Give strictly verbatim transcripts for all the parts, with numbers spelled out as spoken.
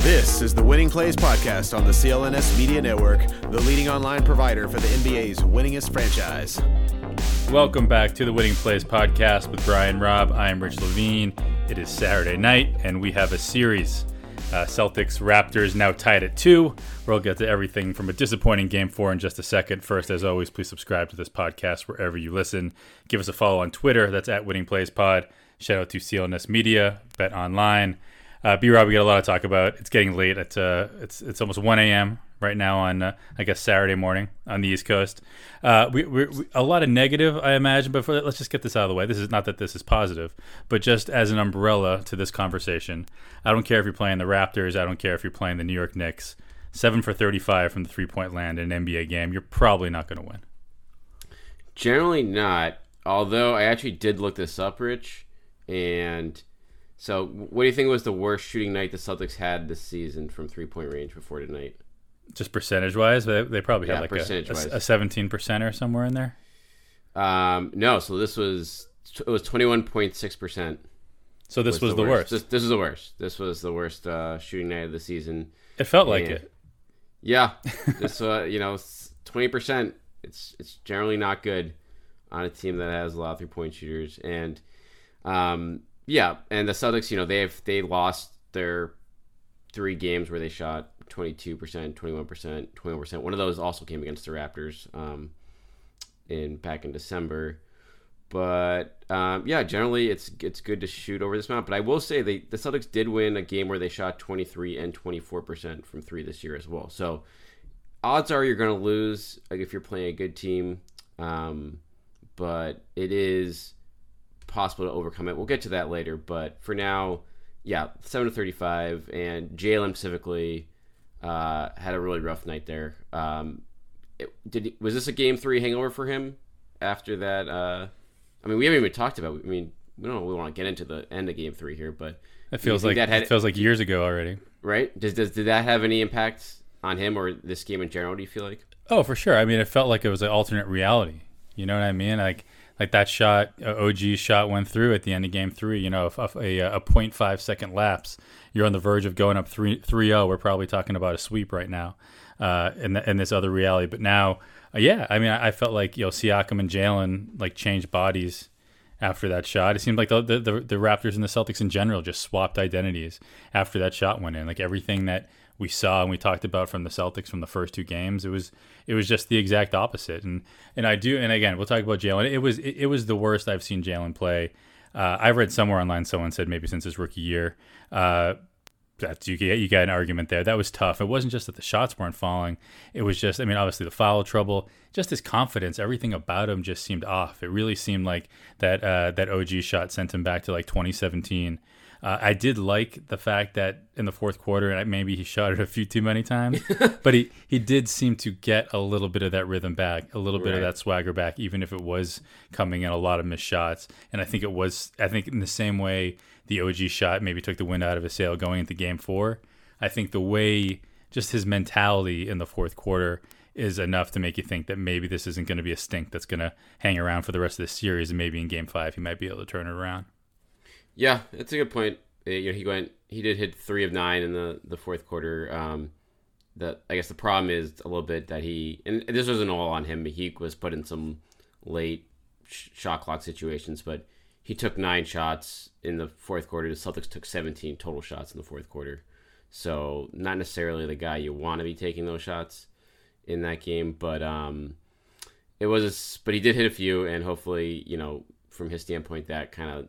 This is the Winning Plays Podcast on the C L N S Media Network, the leading online provider for the N B A's winningest franchise. Welcome back to the Winning Plays Podcast with Brian Robb. I am Rich Levine. It is Saturday night, and we have a series. Uh, Celtics, Raptors now tied at two. We'll get to everything from a disappointing game four in just a second. First, as always, please subscribe to this podcast wherever you listen. Give us a follow on Twitter. That's at Winning Plays Pod. Shout out to C L N S Media, Bet Online. Uh, B-Rob, we got a lot to talk about. It's getting late. It's uh, it's it's almost one a.m. right now on, uh, I guess, Saturday morning on the East Coast. Uh, we, we, we a lot of negative, I imagine, but for, let's just get this out of the way. This is not that this is positive, but just as an umbrella to this conversation. I don't care if you're playing the Raptors. I don't care if you're playing the New York Knicks. seven for thirty-five from the three-point land in an N B A game. You're probably not going to win. Generally not, although I actually did look this up, Rich, and... So, what do you think was the worst shooting night the Celtics had this season from three-point range before tonight? Just percentage-wise? They, they probably yeah, had like a, a, a seventeen percent or somewhere in there? Um, no, so this was it was twenty-one point six percent. So this was, was the, the worst? worst. This, this was the worst. This was the worst uh, shooting night of the season. It felt and, like it. Yeah. this, uh, you know, twenty percent, it's, it's generally not good on a team that has a lot of three-point shooters. And... Um, Yeah, and the Celtics, you know, they've they lost their three games where they shot twenty-two percent, twenty-one percent, twenty-one percent. One of those also came against the Raptors um, in back in December. But, um, yeah, generally it's it's good to shoot over this amount. But I will say they, the Celtics did win a game where they shot twenty-three percent and twenty-four percent from three this year as well. So odds are you're going to lose like, if you're playing a good team. Um, but it is... possible to overcome it. We'll get to that later, but for now, yeah, seven to thirty-five, and Jaylen specifically uh, had a really rough night there. Um, it, did he, was this a game three hangover for him after that? Uh, I mean, we haven't even talked about. I mean, we don't. We want to get into the end of game three here, but it feels like that had, it feels like years ago already, right? Does does did that have any impact on him or this game in general? Do you feel like? Oh, for sure. I mean, it felt like it was an alternate reality. You know what I mean? Like. Like that shot, O G's shot went through at the end of game three, you know, a, a, a point five second lapse. You're on the verge of going up three oh. We're probably talking about a sweep right now uh, in, the, in this other reality. But now, uh, yeah, I mean, I, I felt like, you know, Siakam and Jaylen, like, changed bodies after that shot. It seemed like the, the, the, the Raptors and the Celtics in general just swapped identities after that shot went in. Like, everything that we saw and we talked about from the Celtics from the first two games, it was it was just the exact opposite. And and I do, and again, we'll talk about Jaylen. It was it, it was the worst I've seen Jaylen play. Uh, I read somewhere online someone said maybe since his rookie year. Uh, that's you get you got an argument there. That was tough. It wasn't just that the shots weren't falling. It was just, I mean, obviously the foul trouble, just his confidence, everything about him just seemed off. It really seemed like that uh, that O G shot sent him back to like twenty seventeen. Uh, I did like the fact that in the fourth quarter, and maybe he shot it a few too many times, but he, he did seem to get a little bit of that rhythm back, a little bit right. of that swagger back, even if it was coming in a lot of missed shots. And I think it was, I think in the same way the O G shot maybe took the wind out of his sail going into game four, I think the way just his mentality in the fourth quarter is enough to make you think that maybe this isn't going to be a stink that's going to hang around for the rest of the series. And maybe in game five, he might be able to turn it around. Yeah, that's a good point. You know, he went, he did hit three of nine in the, the fourth quarter. Um, the I guess the problem is a little bit that he, and this wasn't all on him. But he was put in some late sh- shot clock situations, but he took nine shots in the fourth quarter. The Celtics took seventeen total shots in the fourth quarter, so not necessarily the guy you want to be taking those shots in that game. But um, it was, a, but he did hit a few, and hopefully, you know, from his standpoint, that kind of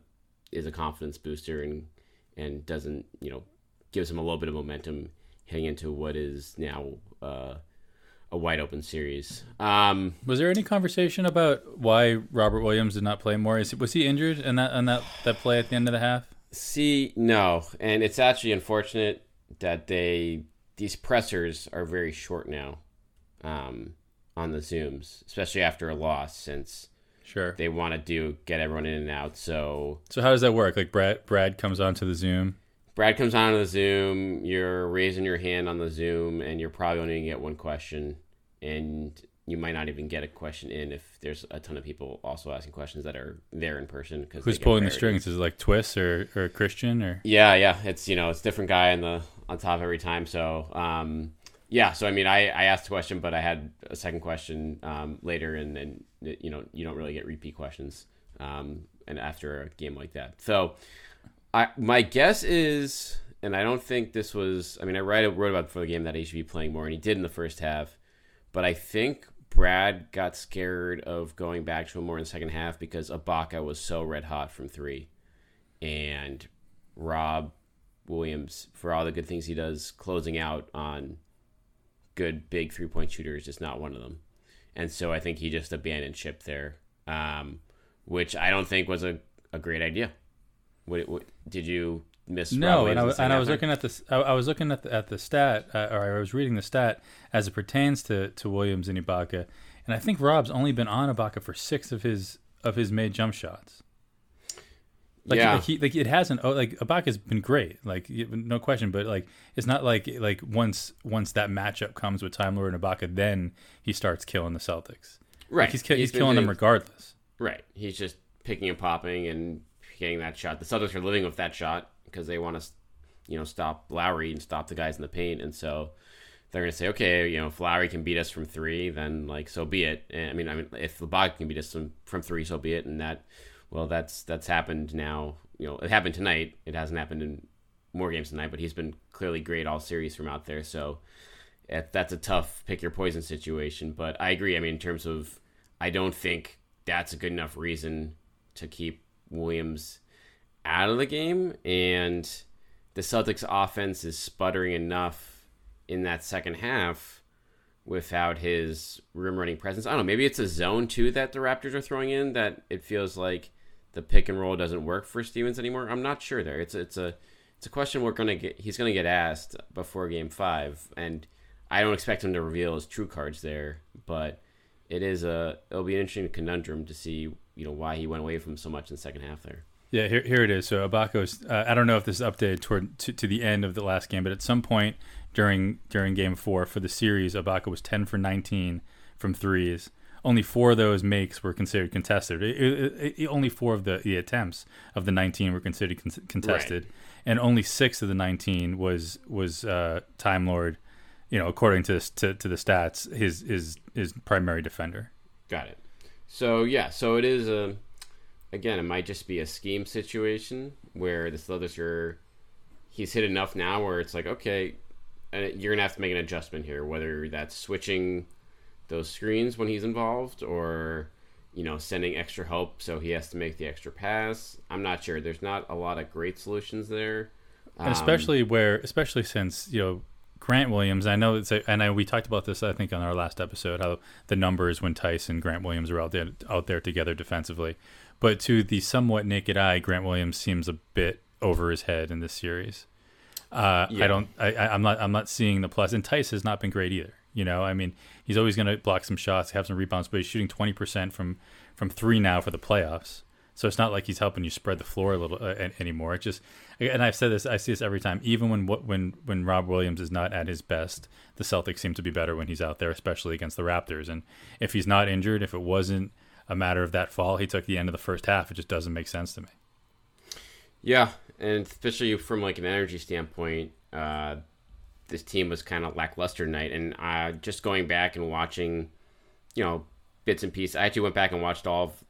is a confidence booster and and doesn't, you know, gives him a little bit of momentum heading into what is now uh, a wide open series. Um, was there any conversation about why Robert Williams did not play more? Is, was he injured in that on that, that play at the end of the half? See, no, and it's actually unfortunate. that they these pressers are very short now um, on the Zooms, especially after a loss, since sure they want to do get everyone in and out. So so how does that work? Like Brad Brad comes onto the Zoom. Brad comes on to the Zoom, you're raising your hand on the Zoom, and you're probably only going to get one question, and you might not even get a question in if there's a ton of people also asking questions that are there in person. Cause who's pulling the strings? Is it like Twist or, or Christian? Or? Yeah, yeah. It's, you know, it's a different guy on the on top every time. So, um, yeah. So, I mean, I, I asked a question, but I had a second question um, later, and, and, you know, you don't really get repeat questions um, and after a game like that. So... I, my guess is, and I don't think this was, I mean, I wrote, wrote about before the game that he should be playing more, and he did in the first half. But I think Brad got scared of going back to him more in the second half because Ibaka was so red hot from three. And Rob Williams, for all the good things he does, closing out on good big three-point shooters is not one of them. And so I think he just abandoned ship there, um, which I don't think was a, a great idea. What, what did you miss? No, Rob and, I, and, and I was looking at this. I, I was looking at the, at the stat, uh, or I was reading the stat as it pertains to, to Williams and Ibaka, and I think Rob's only been on Ibaka for six of his of his made jump shots. Like, yeah, like, he, like it hasn't. Oh, like Ibaka's been great, like no question. But like it's not like like once once that matchup comes with Time Lord and Ibaka, then he starts killing the Celtics. Right, like, he's he's, he's killing them regardless. Right, he's just picking and popping and getting that shot. The Celtics are living with that shot because they want to, you know, stop Lowry and stop the guys in the paint. And so they're going to say, okay, you know, if Lowry can beat us from three, then like, so be it. And, I mean, I mean, if Ibaka can beat us from, from three, so be it. And that, well, that's, that's happened now, you know, it happened tonight. It hasn't happened in more games tonight, but he's been clearly great all series from out there. So it, that's a tough pick your poison situation, but I agree. I mean, in terms of, I don't think that's a good enough reason to keep Williams out of the game, and the Celtics offense is sputtering enough in that second half without his rim running presence. I don't know, maybe it's a zone two that the Raptors are throwing in that it feels like the pick and roll doesn't work for Stevens anymore. I'm not sure there. It's it's a it's a question we're gonna get he's gonna get asked before game five, and I don't expect him to reveal his true cards there, but it is a it'll be an interesting conundrum to see, you know, why he went away from so much in the second half there. Yeah, here here it is. So Ibaka's, uh, I don't know if this is updated toward to, to the end of the last game, but at some point during during game four for the series, Ibaka was ten for nineteen from threes. Only four of those makes were considered contested. It, it, it, only four of the, the attempts of the nineteen were considered con- contested, right. And only six of the nineteen was was uh, Time Lord, you know, according to, this, to to the stats, his his his primary defender. Got it. So, yeah, so it is, a, again, it might just be a scheme situation where the Celtics are, he's hit enough now where it's like, okay, you're going to have to make an adjustment here, whether that's switching those screens when he's involved or, you know, sending extra help so he has to make the extra pass. I'm not sure. There's not a lot of great solutions there. And especially um, where, especially since, you know, Grant Williams, I know it's a, and I, we talked about this, I think, on our last episode, how the numbers when Tice and Grant Williams are out there out there together defensively. But to the somewhat naked eye, Grant Williams seems a bit over his head in this series. Uh, yeah. I don't, I, I'm not, I'm not seeing the plus. And Tice has not been great either. You know, I mean, he's always going to block some shots, have some rebounds, but he's shooting twenty percent from from three now for the playoffs. So it's not like he's helping you spread the floor a little uh, anymore. It's just, and I've said this, I see this every time. Even when when when Rob Williams is not at his best, the Celtics seem to be better when he's out there, especially against the Raptors. And if he's not injured, if it wasn't a matter of that fall he took the end of the first half, it just doesn't make sense to me. Yeah, and especially from like an energy standpoint, uh, this team was kind of lackluster tonight. And uh, just going back and watching, you know, bits and pieces. I actually went back and watched all of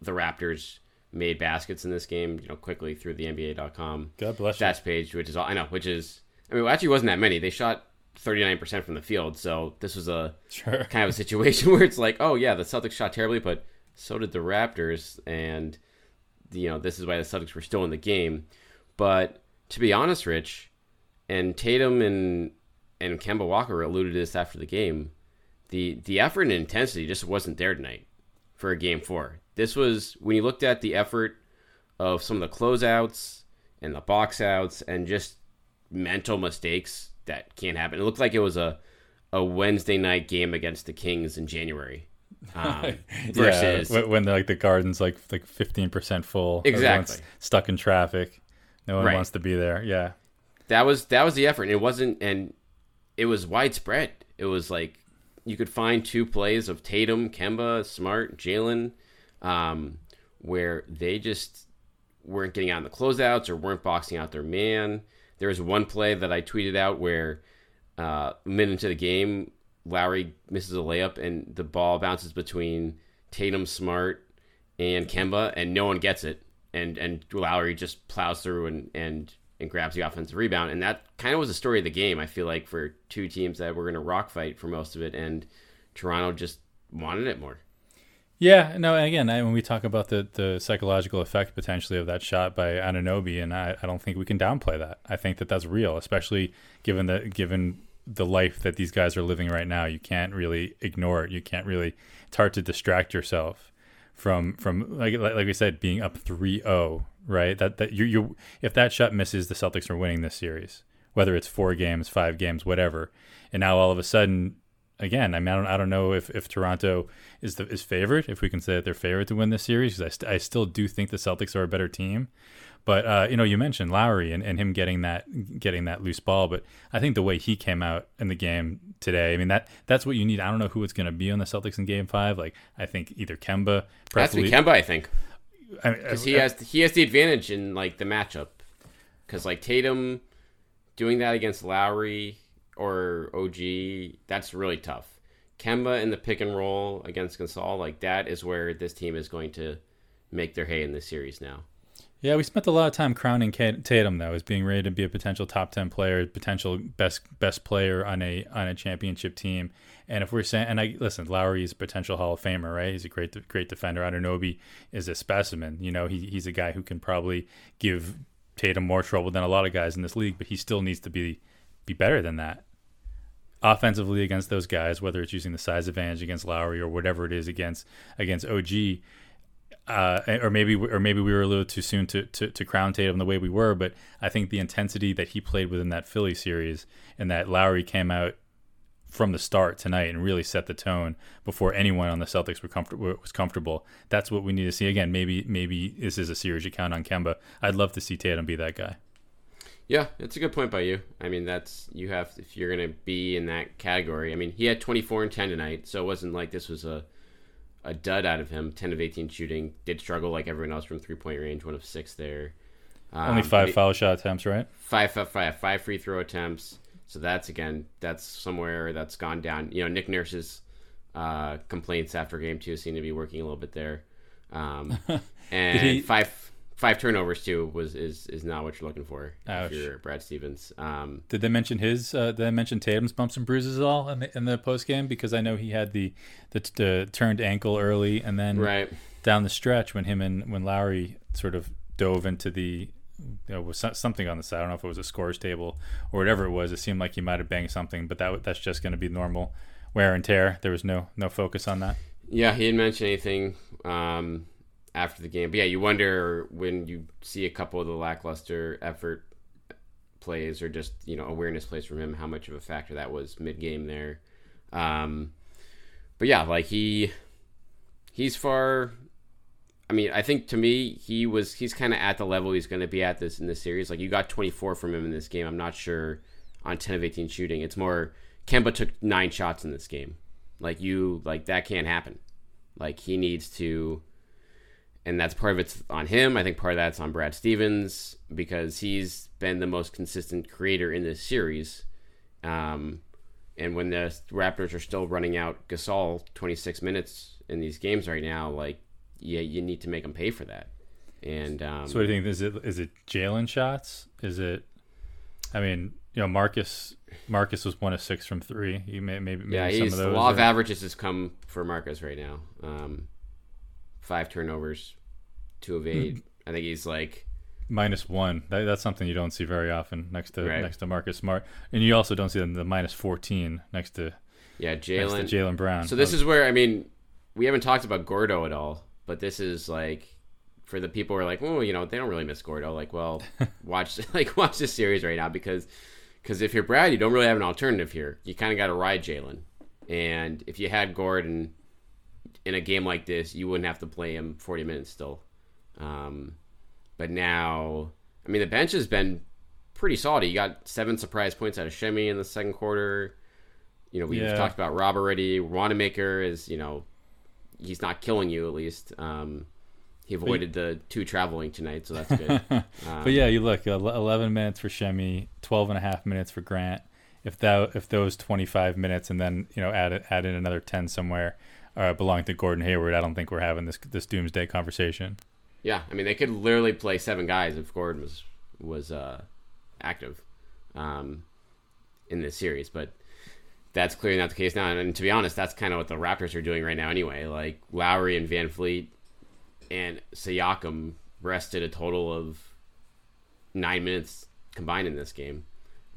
the Raptors made baskets in this game, you know, quickly through the N B A dot com God bless stats you. page, which is all I know, which is, I mean, well, actually wasn't that many. They shot thirty-nine percent from the field. So this was a sure. kind of a situation where it's like, oh yeah, the Celtics shot terribly, but so did the Raptors. And, you know, this is why the Celtics were still in the game. But to be honest, Rich, and Tatum and, and Kemba Walker alluded to this after the game, the, the effort and intensity just wasn't there tonight for a game four. This was, when you looked at the effort of some of the closeouts and the box outs and just mental mistakes that can't happen. It looked like it was a, a Wednesday night game against the Kings in January. Um, versus yeah, when like the garden's like like fifteen percent full, exactly, stuck in traffic, no one right. wants to be there. Yeah, that was that was the effort. And it wasn't, and it was widespread. It was like you could find two plays of Tatum, Kemba, Smart, Jaylen, um, where they just weren't getting out in the closeouts or weren't boxing out their man. There was one play that I tweeted out where uh, a minute into the game, Lowry misses a layup and the ball bounces between Tatum, Smart, and Kemba, and no one gets it. And and Lowry just plows through and, and, and grabs the offensive rebound. And that kind of was the story of the game, I feel like, for two teams that were going to rock fight for most of it, and Toronto just wanted it more. Yeah, no, and again, I, when we talk about the, the psychological effect potentially of that shot by Anunoby, and I, I don't think we can downplay that. I think that that's real, especially given the given the life that these guys are living right now. You can't really ignore it. You can't really, it's hard to distract yourself from, from like like we said, being up three oh, right? That that you you if that shot misses, the Celtics are winning this series, whether it's four games, five games, whatever. And now all of a sudden, again, I mean, I don't, I don't know if, if Toronto is the, is favored, if we can say that they're favored to win this series, because I, st- I still do think the Celtics are a better team. But, uh, you know, you mentioned Lowry and, and him getting that getting that loose ball. But I think the way he came out in the game today, I mean, that that's what you need. I don't know who it's going to be on the Celtics in game five. Like, I think either Kemba. Preferably. It has to be Kemba, I think. Because I mean, he, has, he has the advantage in, like, the matchup. Because, like, Tatum doing that against Lowry or O G, that's really tough. Kemba in the pick and roll against Gasol, like that is where this team is going to make their hay in this series now. Yeah, we spent a lot of time crowning Tatum though as being ready to be a potential top ten player, potential best best player on a on a championship team. And if we're saying, and I listen, Lowry is a potential Hall of Famer, right? He's a great great defender. Anunoby is a specimen. You know, he he's a guy who can probably give Tatum more trouble than a lot of guys in this league, but he still needs to be be better than that offensively against those guys, whether it's using the size advantage against Lowry or whatever it is against against O G, uh, or maybe or maybe we were a little too soon to, to, to crown Tatum the way we were, but I think the intensity that he played within that Philly series and that Lowry came out from the start tonight and really set the tone before anyone on the Celtics were comfortable was comfortable. That's what we need to see again. Maybe maybe this is a series you count on Kemba. I'd love to see Tatum be that guy. Yeah, it's a good point by you. I mean, that's you have if you're going to be in that category. I mean, he had twenty-four and ten tonight, so it wasn't like this was a a dud out of him. ten of eighteen shooting, did struggle like everyone else from three-point range, one of six there. Um, Only five it, foul shot attempts, right? Five, five, five, five free throw attempts. So that's, again, that's somewhere that's gone down. You know, Nick Nurse's uh, complaints after game two seem to be working a little bit there. Um, and he- five... Five turnovers too was is, is not what you're looking for. Ouch. If you're Brad Stevens. Um, did they mention his? Uh, did they mention Tatum's bumps and bruises at all in the, in the post game? Because I know he had the the, t- the turned ankle early, and then right. down the stretch when him and when Lowry sort of dove into the you know, was something on the side. I don't know if it was a scorer's table or whatever it was. It seemed like he might have banged something, but that that's just going to be normal wear and tear. There was no no focus on that. Yeah, he didn't mention anything. Um, after the game. But yeah, you wonder when you see a couple of the lackluster effort plays or just, you know, awareness plays from him, how much of a factor that was mid-game there. Um, but yeah, like he, he's far, I mean, I think to me, he was, he's kind of at the level he's going to be at this in this series. Like you got twenty-four from him in this game. I'm not sure on ten of eighteen shooting. It's more, Kemba took nine shots in this game. Like you, like that can't happen. Like he needs to, and that's part of it's on him. I think part of that's on Brad Stevens because he's been the most consistent creator in this series. Um, and when the Raptors are still running out Gasol twenty-six minutes in these games right now, like, yeah, you need to make him pay for that. And um, so what do you think? Is it is it Jaylen shots? Is it? I mean, you know, Marcus Marcus was one of six from three. He may, maybe yeah, maybe some of those. The law of averages has come for Marcus right now. Um, Five turnovers, two of eight. I think he's like minus one. That, that's something you don't see very often next to right. next to Marcus Smart, and you also don't see them the minus fourteen next to yeah Jaylen Jaylen Brown. So this um, is where I mean we haven't talked about Gordo at all, but this is like for the people who are like, oh, you know, they don't really miss Gordo. Like, well, watch like watch this series right now because because if you're Brad, you don't really have an alternative here. You kind of got to ride Jaylen. And if you had Gordon in a game like this, you wouldn't have to play him forty minutes still. Um, but now, I mean, the bench has been pretty solid. You got seven surprise points out of Shemi in the second quarter. You know, we've yeah. talked about Rob already. Wanamaker is, you know, he's not killing you at least. Um, He avoided the two traveling tonight, so that's good. Um, but yeah, you look, eleven minutes for Shemi, twelve and a half minutes for Grant. If that, if those twenty-five minutes and then, you know, add, add in another ten somewhere uh, belong to Gordon Hayward, I don't think we're having this this doomsday conversation. Yeah, I mean, they could literally play seven guys if Gordon was, was uh, active um, in this series, but... That's clearly not the case now. And, and to be honest, that's kind of what the Raptors are doing right now anyway. Like, Lowry and VanVleet and Siakam rested a total of nine minutes combined in this game.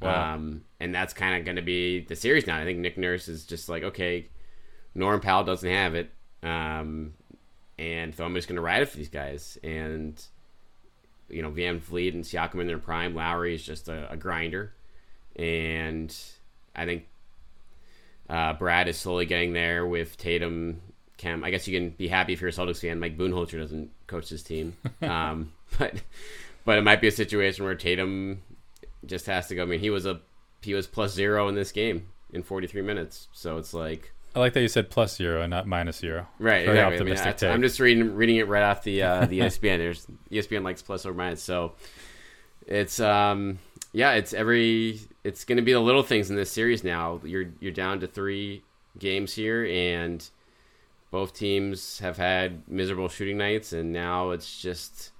Wow. Um, and that's kind of going to be the series now. I think Nick Nurse is just like, okay, Norm Powell doesn't have it. Um, and so I'm just going to ride it for these guys. And, you know, VanVleet and Siakam in their prime. Lowry is just a, a grinder. And I think uh, Brad is slowly getting there with Tatum. Cam, I guess you can be happy if you're a Celtics fan. Mike Budenholzer doesn't coach this team. Um, but but it might be a situation where Tatum just has to go. I mean, he was a he was plus zero in this game in forty-three minutes. So it's like... I like that you said plus zero and not minus zero. Right. Very exactly. optimistic I mean, take. I'm just reading reading it right off the uh, the E S P N. There's, E S P N likes plus or minus. So it's... um yeah, it's every... It's going to be the little things in this series now. You're, you're down to three games here and... Both teams have had miserable shooting nights, and now it's just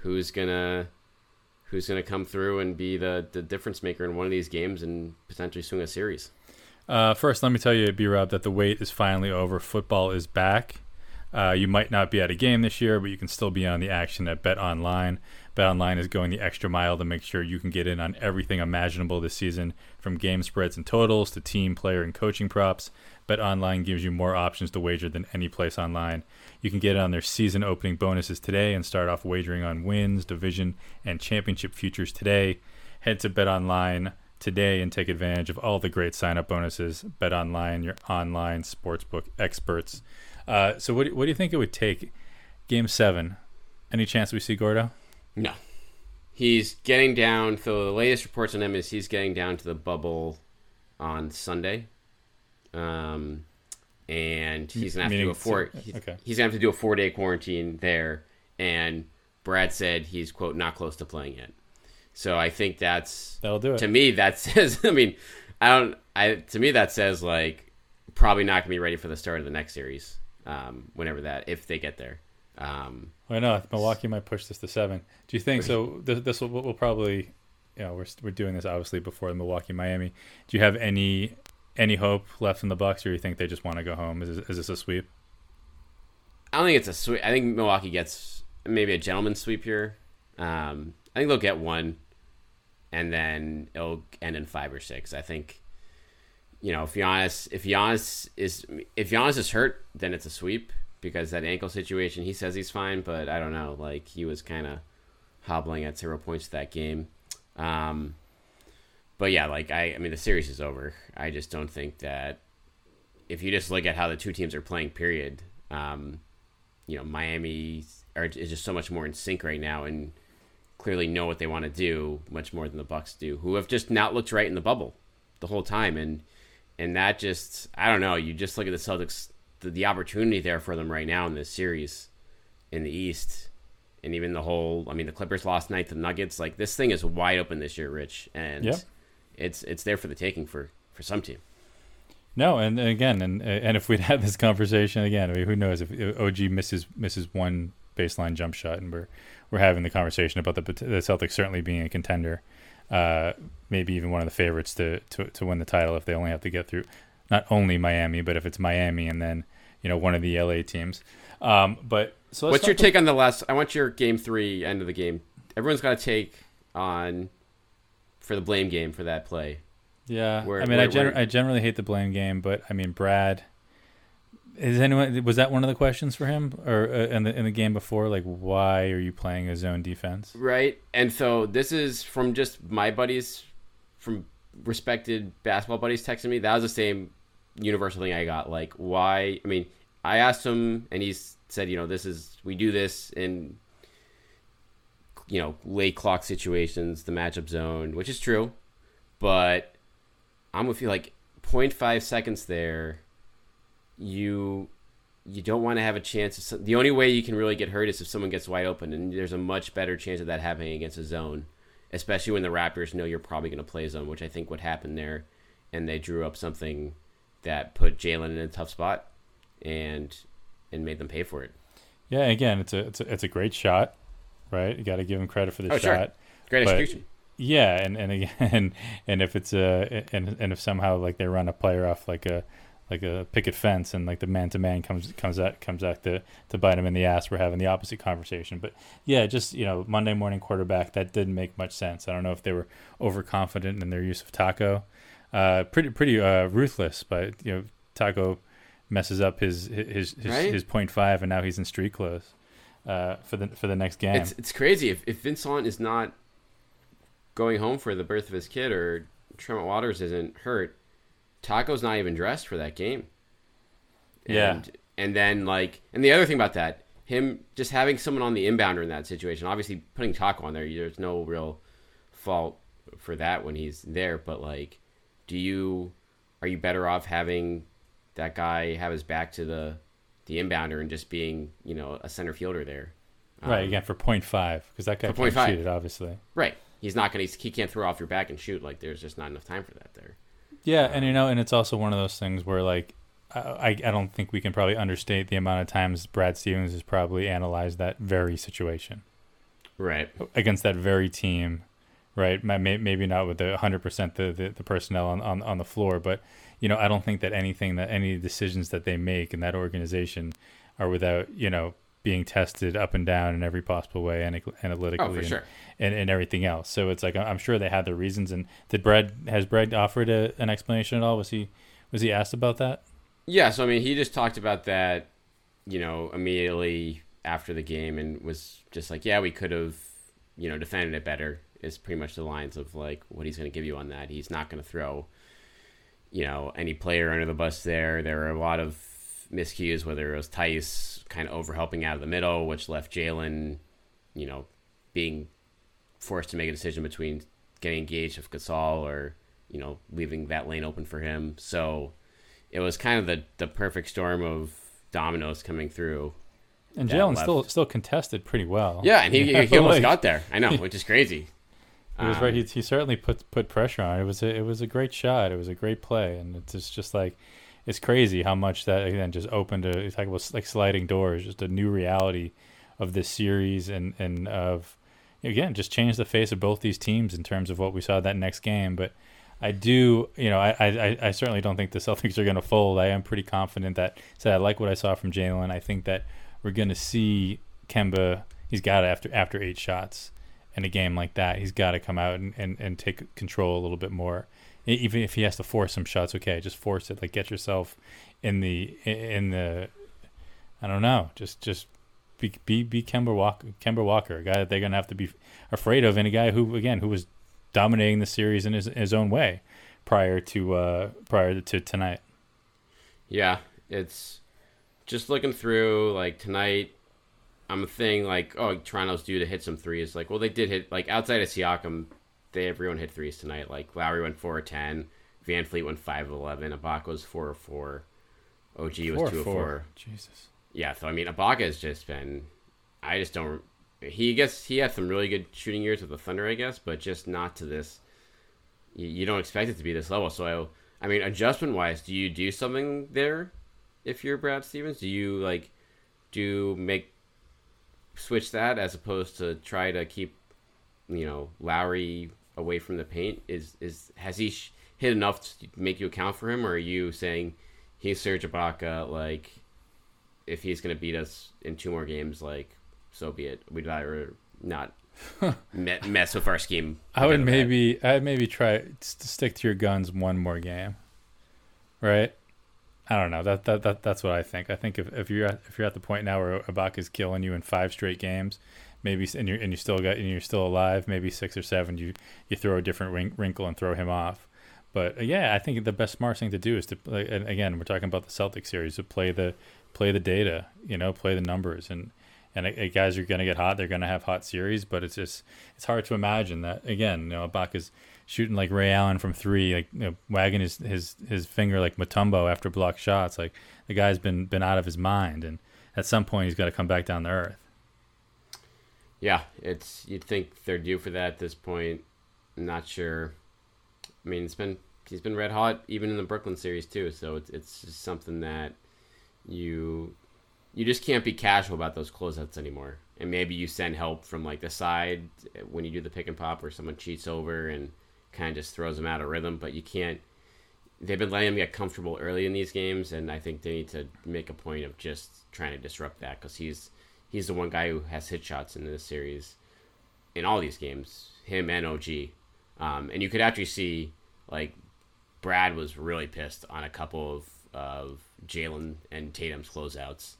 who's gonna who's gonna come through and be the, the difference maker in one of these games and potentially swing a series. Uh, first, let me tell you, B-Rob, that the wait is finally over. Football is back. Uh, you might not be at a game this year, but you can still be on the action at Bet Online. Bet Online is going the extra mile to make sure you can get in on everything imaginable this season, from game spreads and totals to team, player, and coaching props. Bet Online gives you more options to wager than any place online. You can get on their season opening bonuses today and start off wagering on wins, division, and championship futures today. Head to Bet Online today and take advantage of all the great sign-up bonuses. Bet Online, your online sportsbook experts. Uh, so what do, what do you think it would take? Game seven. Any chance we see Gordo? No. He's getting down. So the latest reports on him is he's getting down to the bubble on Sunday. Um, and he's gonna have Meaning, to do a four. He's, okay. he's gonna have to do a four-day quarantine there. And Brad said he's quote not close to playing yet. So I think that's that'll do it. To me, that says. I mean, I don't. I to me that says like probably not gonna be ready for the start of the next series. Um, whenever that, if they get there. Um, I well, know Milwaukee might push this to seven. Do you think so? This, this will we'll probably. You know, we're we're doing this obviously before the Milwaukee Miami. Do you have any? Any hope left in the Bucks, or you think they just want to go home? Is this, is this a sweep? I don't think it's a sweep. I think Milwaukee gets maybe a gentleman's sweep here. Um, I think they'll get one, and then it'll end in five or six. I think, you know, if Giannis if Giannis is if Giannis is hurt, then it's a sweep because that ankle situation. He says he's fine, but I don't know. Like he was kind of hobbling at zero points that game. Um, But yeah, like I, I mean, the series is over. I just don't think that if you just look at how the two teams are playing, period. Um, you know, Miami are, is just so much more in sync right now, and clearly know what they want to do much more than the Bucks do, who have just not looked right in the bubble the whole time. And and that just, I don't know. You just look at the Celtics, the, the opportunity there for them right now in this series in the East, and even the whole. I mean, the Clippers lost tonight to the Nuggets. Like this thing is wide open this year, Rich, and. Yep. It's it's there for the taking for, for some team. No, and, and again, and and if we'd had this conversation again, I mean, who knows if O G misses misses one baseline jump shot, and we're we're having the conversation about the, the Celtics certainly being a contender, uh, maybe even one of the favorites to, to to win the title if they only have to get through not only Miami, but if it's Miami and then you know one of the L A teams. Um, but so let's what's your take on the last? I want your game three end of the game. Everyone's got a take on. For the blame game for that play. Yeah. Where, I mean, where, I, gen- where... I generally hate the blame game, but I mean, Brad, Is anyone was that one of the questions for him, or uh, in the in the game before? Like, why are you playing a zone defense? Right, and so this is from just my buddies, from respected basketball buddies texting me. That was the same universal thing I got. Like, why? I mean, I asked him, and he said, you know, this is we do this in, you know, late clock situations, the matchup zone, which is true, but I'm with you. Like, zero point five seconds there. you you don't want to have a chance of some, the only way you can really get hurt is if someone gets wide open, and there's a much better chance of that happening against a zone, especially when the Raptors know you're probably going to play zone, which I think would happen there, and they drew up something that put Jaylen in a tough spot and and made them pay for it. Yeah, again, it's a it's a, it's a great shot, right? You got to give him credit for the oh, shot. Sure. Great but, execution. Yeah, and and again, and if it's a and and if somehow like they run a player off like a like a picket fence, and like the man to man comes comes out comes out to to bite him in the ass, we're having the opposite conversation. But yeah, just, you know, Monday morning quarterback, that didn't make much sense. I don't know if they were overconfident in their use of Taco. Uh, pretty pretty uh, ruthless, but you know, Taco messes up his his his, right? his point five, and now he's in street clothes uh, for the for the next game. It's, it's crazy if if Vincent is not going home for the birth of his kid, or Tremont Waters isn't hurt. Taco's not even dressed for that game. And, yeah. And then, like, and the other thing about that, him just having someone on the inbounder in that situation, obviously putting Taco on there, there's no real fault for that when he's there. But, like, do you, are you better off having that guy have his back to the, the inbounder and just being, you know, a center fielder there? Um, right. Again, for point five, because that guy can't shoot it, obviously. Right. He's not going to, he can't throw off your back and shoot. Like, there's just not enough time for that there. Yeah, and you know, and it's also one of those things where, like, I, I don't think we can probably understate the amount of times Brad Stevens has probably analyzed that very situation, right, against that very team, right? Maybe not with the one hundred percent the, the the personnel on, on on the floor, but you know, I don't think that anything that any decisions that they make in that organization are without, you know, being tested up and down in every possible way, and analytically, oh, for sure. and, and and everything else. So it's like, I'm sure they had their reasons. And did Brad has Brad offered a, an explanation at all? Was he was he asked about that? Yeah, so I mean, he just talked about that, you know, immediately after the game, and was just like, yeah, we could have, you know, defended it better. Is pretty much the lines of like what he's going to give you on that. He's not going to throw, you know, any player under the bus there. There are a lot of miscues, whether it was Tice kind of overhelping out of the middle, which left Jaylen, you know, being forced to make a decision between getting engaged with Gasol or, you know, leaving that lane open for him. So it was kind of the, the perfect storm of dominoes coming through. And Jaylen still still contested pretty well. Yeah, and he, he, he almost got there. I know, which is crazy. It was um, right. He, he certainly put put pressure on it. It was a, it was a great shot. It was a great play, and it's just, just like. It's crazy how much that again just opened a, it's like it was like sliding doors, just a new reality of this series, and and of again just changed the face of both these teams in terms of what we saw that next game. But I do, you know, I I, I certainly don't think the Celtics are going to fold. I am pretty confident that so I like what I saw from Jaylen. I think that we're going to see Kemba. He's got to, after after eight shots in a game like that, he's got to come out and, and, and take control a little bit more. Even if he has to force some shots, okay, just force it. Like, get yourself in the in the, I don't know, just just be be, be Kemba Walker, Kemba Walker, a guy that they're gonna have to be afraid of, and a guy who again who was dominating the series in his his own way prior to uh, prior to tonight. Yeah, it's just looking through like tonight. I'm a thing like oh Toronto's due to hit some threes. Like, well, they did hit like outside of Siakam. They everyone hit threes tonight. Like, Lowry went four of ten, VanVleet went five of eleven, Ibaka was four of four, O G four was two of four. four. Jesus. Yeah, so I mean, Ibaka has just been. I just don't. He gets he had some really good shooting years with the Thunder, I guess, but just not to this. You, you don't expect it to be this level. So I, I mean, adjustment wise, do you do something there? If you're Brad Stevens, do you like do make switch that as opposed to try to keep, you know, Lowry away from the paint? Is is has he sh- hit enough to make you account for him, or are you saying he's Serge Ibaka? Like, if he's going to beat us in two more games, like, so be it. We'd rather not me- mess with our scheme. I would maybe that. I'd maybe try to stick to your guns one more game, right? I don't know. That that, that that's what I think. I think if, if you're at, if you're at the point now where Ibaka's killing you in five straight games, maybe and you and you still got and you're still alive, maybe six or seven, you you throw a different wrinkle and throw him off. But yeah, I think the best smart thing to do is to play, and again, we're talking about the Celtics series, to play the play the data, you know, play the numbers, and and uh, guys are going to get hot. They're going to have hot series, but it's just it's hard to imagine that again. You know, Ibaka's shooting like Ray Allen from three, like, you know, wagging his, his, his finger like Mutombo after blocked shots. Like, the guy's been been out of his mind, and at some point he's got to come back down to earth. Yeah, it's you'd think they're due for that at this point. I'm not sure. I mean, it's been he's been red hot even in the Brooklyn series too. So it's it's just something that you you just can't be casual about those closeouts anymore. And maybe you send help from like the side when you do the pick and pop, or someone cheats over and kind of just throws them out of rhythm, but you can't. They've been letting them get comfortable early in these games, and I think they need to make a point of just trying to disrupt that, because he's he's the one guy who has hit shots in this series, in all these games, him and O G. Um, and you could actually see, like, Brad was really pissed on a couple of, of Jaylen and Tatum's closeouts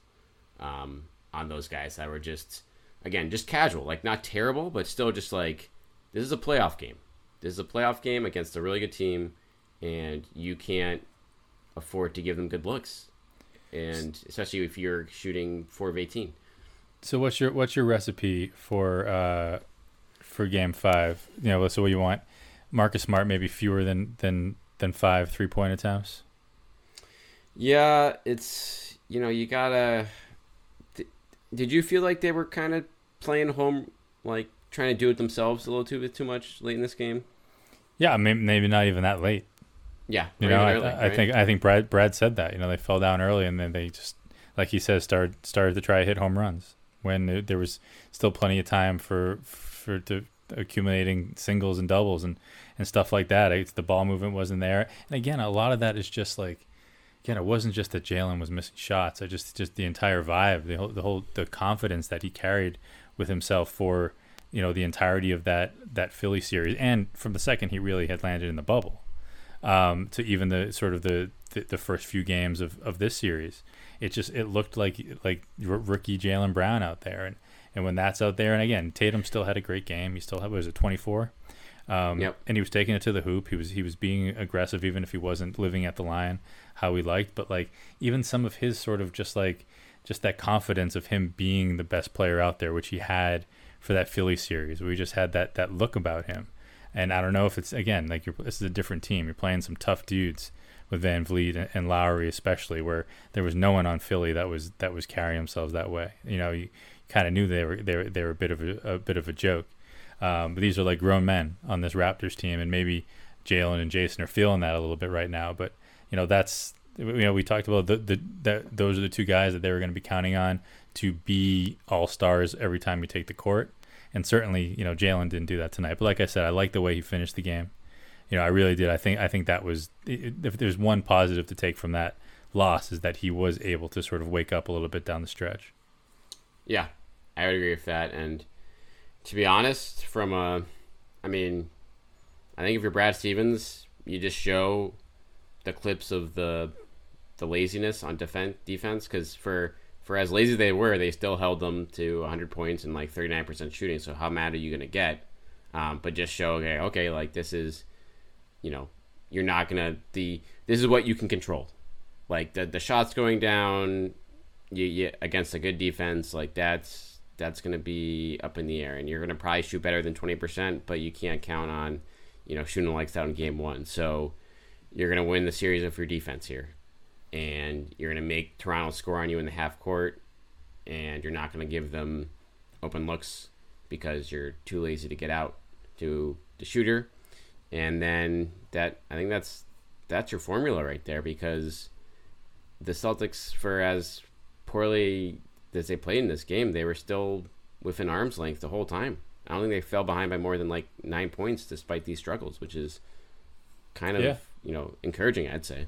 um, on those guys that were just, again, just casual, like not terrible, but still just like, this is a playoff game. This is a playoff game against a really good team, and you can't afford to give them good looks, and especially if you're shooting four of eighteen. So what's your what's your recipe for uh, for Game Five? You know, so what you want? Marcus Smart maybe fewer than than, than five three point attempts. Yeah, it's you know you gotta. Th- did you feel like they were kind of playing home, like trying to do it themselves a little too too much late in this game? Yeah, I mean, maybe not even that late. Yeah, you know, I, early, I, right? I think I think Brad Brad said that. You know, they fell down early, and then they just, like he says, started started to try to hit home runs when there was still plenty of time for for to accumulating singles and doubles and, and stuff like that. It's, the ball movement wasn't there, and again, a lot of that is just like, again, it wasn't just that Jaylen was missing shots. I just just the entire vibe, the whole the whole the confidence that he carried with himself for, you know, the entirety of that, that Philly series. And from the second he really had landed in the bubble um, to even the sort of the, the, the first few games of, of this series, it just, it looked like, like r- rookie Jaylen Brown out there. And, and when that's out there, and again, Tatum still had a great game. He still had, what was it, twenty-four? Um, yep. And he was taking it to the hoop. He was, he was being aggressive, even if he wasn't living at the line how we liked, but like even some of his sort of just like, just that confidence of him being the best player out there, which he had for that Philly series. We just had that, that look about him. And I don't know if it's, again, like you're, this is a different team. You're playing some tough dudes with VanVleet and, and Lowry, especially, where there was no one on Philly that was, that was carrying themselves that way. You know, you kind of knew they were, they were, they were a bit of a, a bit of a joke. Um, but these are like grown men on this Raptors team. And maybe Jaylen and Jason are feeling that a little bit right now, but you know, that's, you know, we talked about the, the, that those are the two guys that they were going to be counting on to be all-stars every time you take the court. And certainly, you know, Jaylen didn't do that tonight. But like I said, I like the way he finished the game. You know, I really did. I think I think that was, if there's one positive to take from that loss, is that he was able to sort of wake up a little bit down the stretch. Yeah, I would agree with that. And to be honest, from a, I mean, I think if you're Brad Stevens, you just show the clips of the the laziness on defense, defense, because for... for as lazy they were, they still held them to one hundred points and like thirty-nine percent shooting. So how mad are you going to get? Um, but just show, okay, okay, like this is, you know, you're not going to, the this is what you can control. Like the the shots going down you, you, against a good defense, like that's that's going to be up in the air. And you're going to probably shoot better than twenty percent, but you can't count on, you know, shooting the lights out in game one. So you're going to win the series with your defense here. And you're going to make Toronto score on you in the half court, and you're not going to give them open looks because you're too lazy to get out to the shooter. And then that, I think that's that's your formula right there, because the Celtics, for as poorly as they played in this game, they were still within arm's length the whole time. I don't think they fell behind by more than like nine points despite these struggles, which is kind of, yeah. you know, encouraging, I'd say.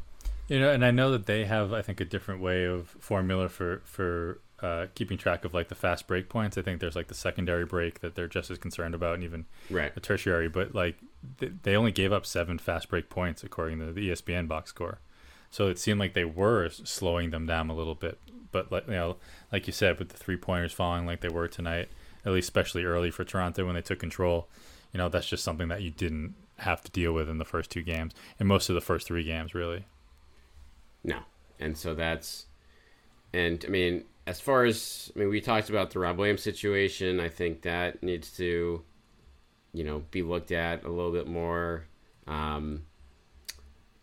You know, and I know that they have, I think, a different way of formula for for uh, keeping track of like the fast break points. I think there's like the secondary break that they're just as concerned about, and even right. the tertiary. But like th- they only gave up seven fast break points according to the E S P N box score. So it seemed like they were slowing them down a little bit. But, like, you know, like you said, with the three-pointers falling like they were tonight, at least especially early for Toronto when they took control, you know, that's just something that you didn't have to deal with in the first two games, and most of the first three games, really. No. And so that's – and, I mean, as far as – I mean, we talked about the Rob Williams situation. I think that needs to, you know, be looked at a little bit more. Um,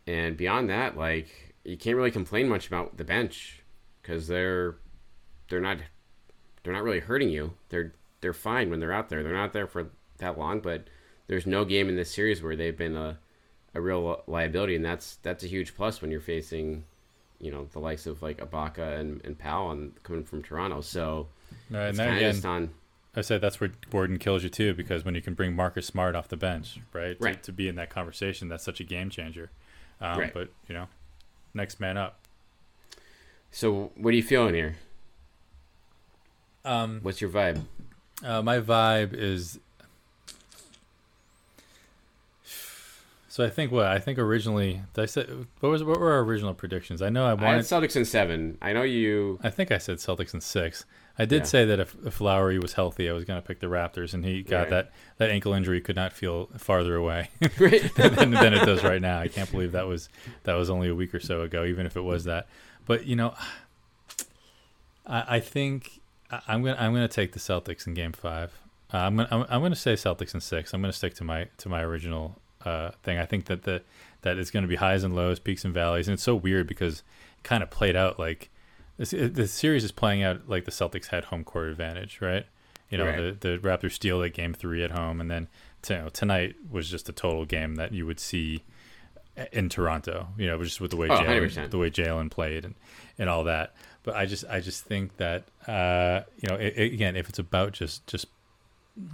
and beyond that, like, you can't really complain much about the bench because they're they're not they're not really hurting you. They're they're fine when they're out there. They're not there for that long, but there's no game in this series where they've been a, a real liability, and that's that's a huge plus when you're facing, you know, the likes of like Ibaka and, and Powell and coming from Toronto. So no, and it's kind of just on. I said that's where Gordon kills you too, because when you can bring Marcus Smart off the bench, right, right. To, to be in that conversation, that's such a game changer. Um, right. But, you know, next man up. So what are you feeling here? Um, What's your vibe? Uh, my vibe is... So I think what I think originally did I said what was what were our original predictions? I know I wanted I had Celtics in seven. I know you. I think I said Celtics in six. I did yeah. say that if, if Lowry was healthy, I was going to pick the Raptors, and he got right. that, that ankle injury could not feel farther away right. than, than it does right now. I can't believe that was that was only a week or so ago, even if it was that. But you know, I, I think I, I'm gonna I'm gonna take the Celtics in Game Five. Uh, I'm gonna I'm, I'm gonna say Celtics in six. I'm gonna stick to my to my original. Uh, thing. I think that the that it's going to be highs and lows, peaks and valleys, and it's so weird because it kind of played out like this. The series is playing out like the Celtics had home court advantage, right? You know, right. the the Raptors steal that game three at home, and then you know, tonight was just a total game that you would see in Toronto. You know, just with the way oh, Jaylen, the way Jaylen played and, and all that. But I just I just think that uh, you know it, it, again, if it's about just just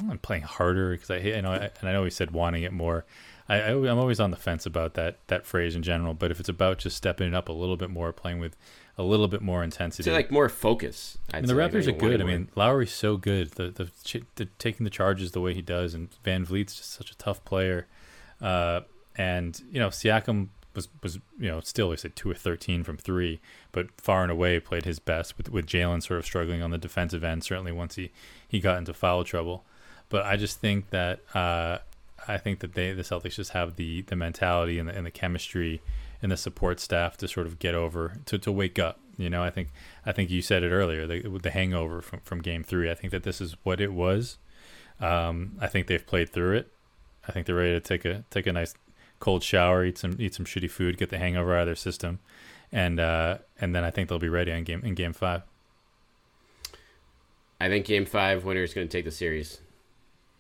I'm playing harder because I hate I know I, and I know he said wanting it more. I, I, I'm always on the fence about that that phrase in general, but if it's about just stepping it up a little bit more, playing with a little bit more intensity, so like more focus. I'd I mean, the Raptors are good. I mean, Lowry's so good. The, the the taking the charges the way he does, and VanVleet's just such a tough player. Uh, and you know, Siakam was was you know still he said two or thirteen from three, but far and away played his best with with Jaylen sort of struggling on the defensive end. Certainly once he, he got into foul trouble, but I just think that. Uh, I think that they, the Celtics, just have the, the mentality and the, and the chemistry and the support staff to sort of get over to, to wake up. You know, I think I think you said it earlier, the, the hangover from, from Game Three. I think that this is what it was. Um, I think they've played through it. I think they're ready to take a take a nice cold shower, eat some eat some shitty food, get the hangover out of their system, and uh, and then I think they'll be ready on game in Game Five. I think Game Five winner is going to take the series.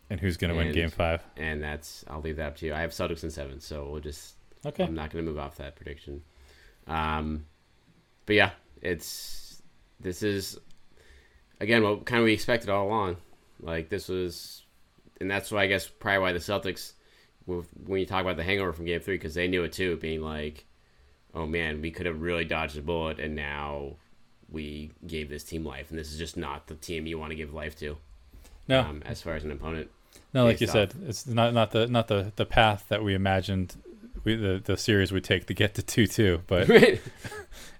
And who's going to win Game Five? And that's I'll leave that up to you. I have Celtics in seven, so we'll just. Okay. I'm not going to move off that prediction. Um, but yeah, it's this is again what kind of we expected all along. Like this was, and that's why I guess probably why the Celtics, when you talk about the hangover from Game Three, because they knew it too, being like, oh man, we could have really dodged a bullet, and now we gave this team life, and this is just not the team you want to give life to. No, um, as far as an opponent. No, like you off. said, it's not, not the not the, the path that we imagined we, the the series would take to get to two two, but right.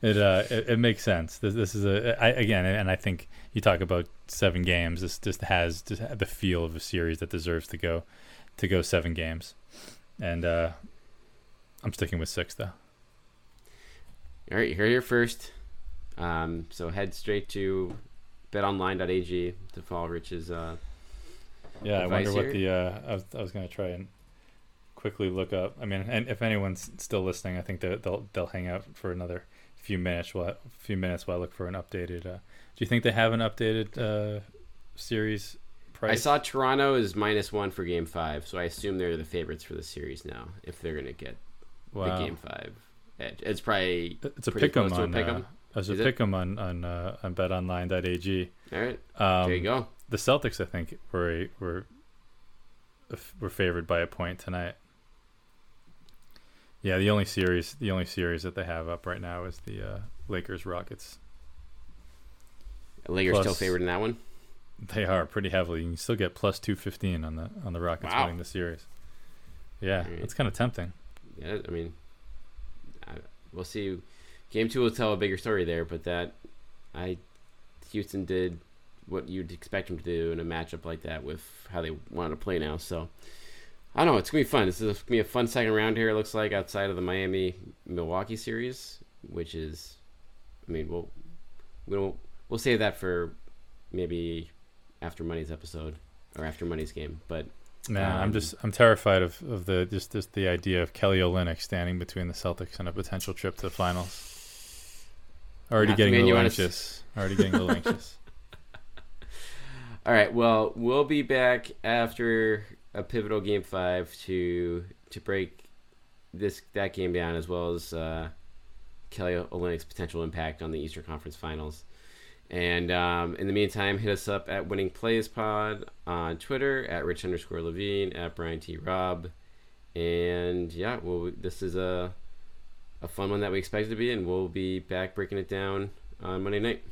it, uh, it it makes sense. This, this is a I, again, and I think you talk about seven games. This just has just the feel of a series that deserves to go to go seven games, and uh, I'm sticking with six though. All right, you're here first. Um, so head straight to. bet online dot a g to follow Rich's uh yeah I wonder here. what the uh I was, I was gonna try and quickly look up. I mean, and if anyone's still listening, I think that they'll they'll hang out for another few minutes while a few minutes while I look for an updated uh do you think they have an updated uh series price? I saw Toronto is minus one for Game Five, so I assume they're the favorites for the series now if they're gonna get wow. the Game Five edge. It's probably it's a pick 'em on pick 'em. Uh, As a pick 'em on on, uh, on bet online dot a g. All right, um, there you go. The Celtics, I think, were a, were were favored by a point tonight. Yeah, the only series the only series that they have up right now is the uh, Lakers Rockets. Lakers plus, still favored in that one. They are pretty heavily. You can still get plus two fifteen on the on the Rockets wow. winning the series. Yeah, right. That's kind of tempting. Yeah, I mean. we'll see. Game two will tell a bigger story there, but that I Houston did what you'd expect them to do in a matchup like that with how they want to play now. So I don't know. It's going to be fun. This is going to be a fun second round here, it looks like, outside of the Miami-Milwaukee series, which is, I mean, we'll, we'll, we'll save that for maybe after Monday's episode or after Monday's game. But nah, um, I'm just I'm terrified of, of the just, just the idea of Kelly Olynyk standing between the Celtics and a potential trip to the finals. Already getting, to... Already getting a little anxious. Already getting a little anxious. All right. Well, we'll be back after a pivotal game five to to break this that game down, as well as uh, Kelly Olynyk's potential impact on the Eastern Conference Finals. And um, in the meantime, hit us up at Winning Plays Pod on Twitter at Rich underscore Levine at Brian T Robb. And yeah, well, this is a. a fun one that we expected to be, and we'll be back breaking it down on Monday night.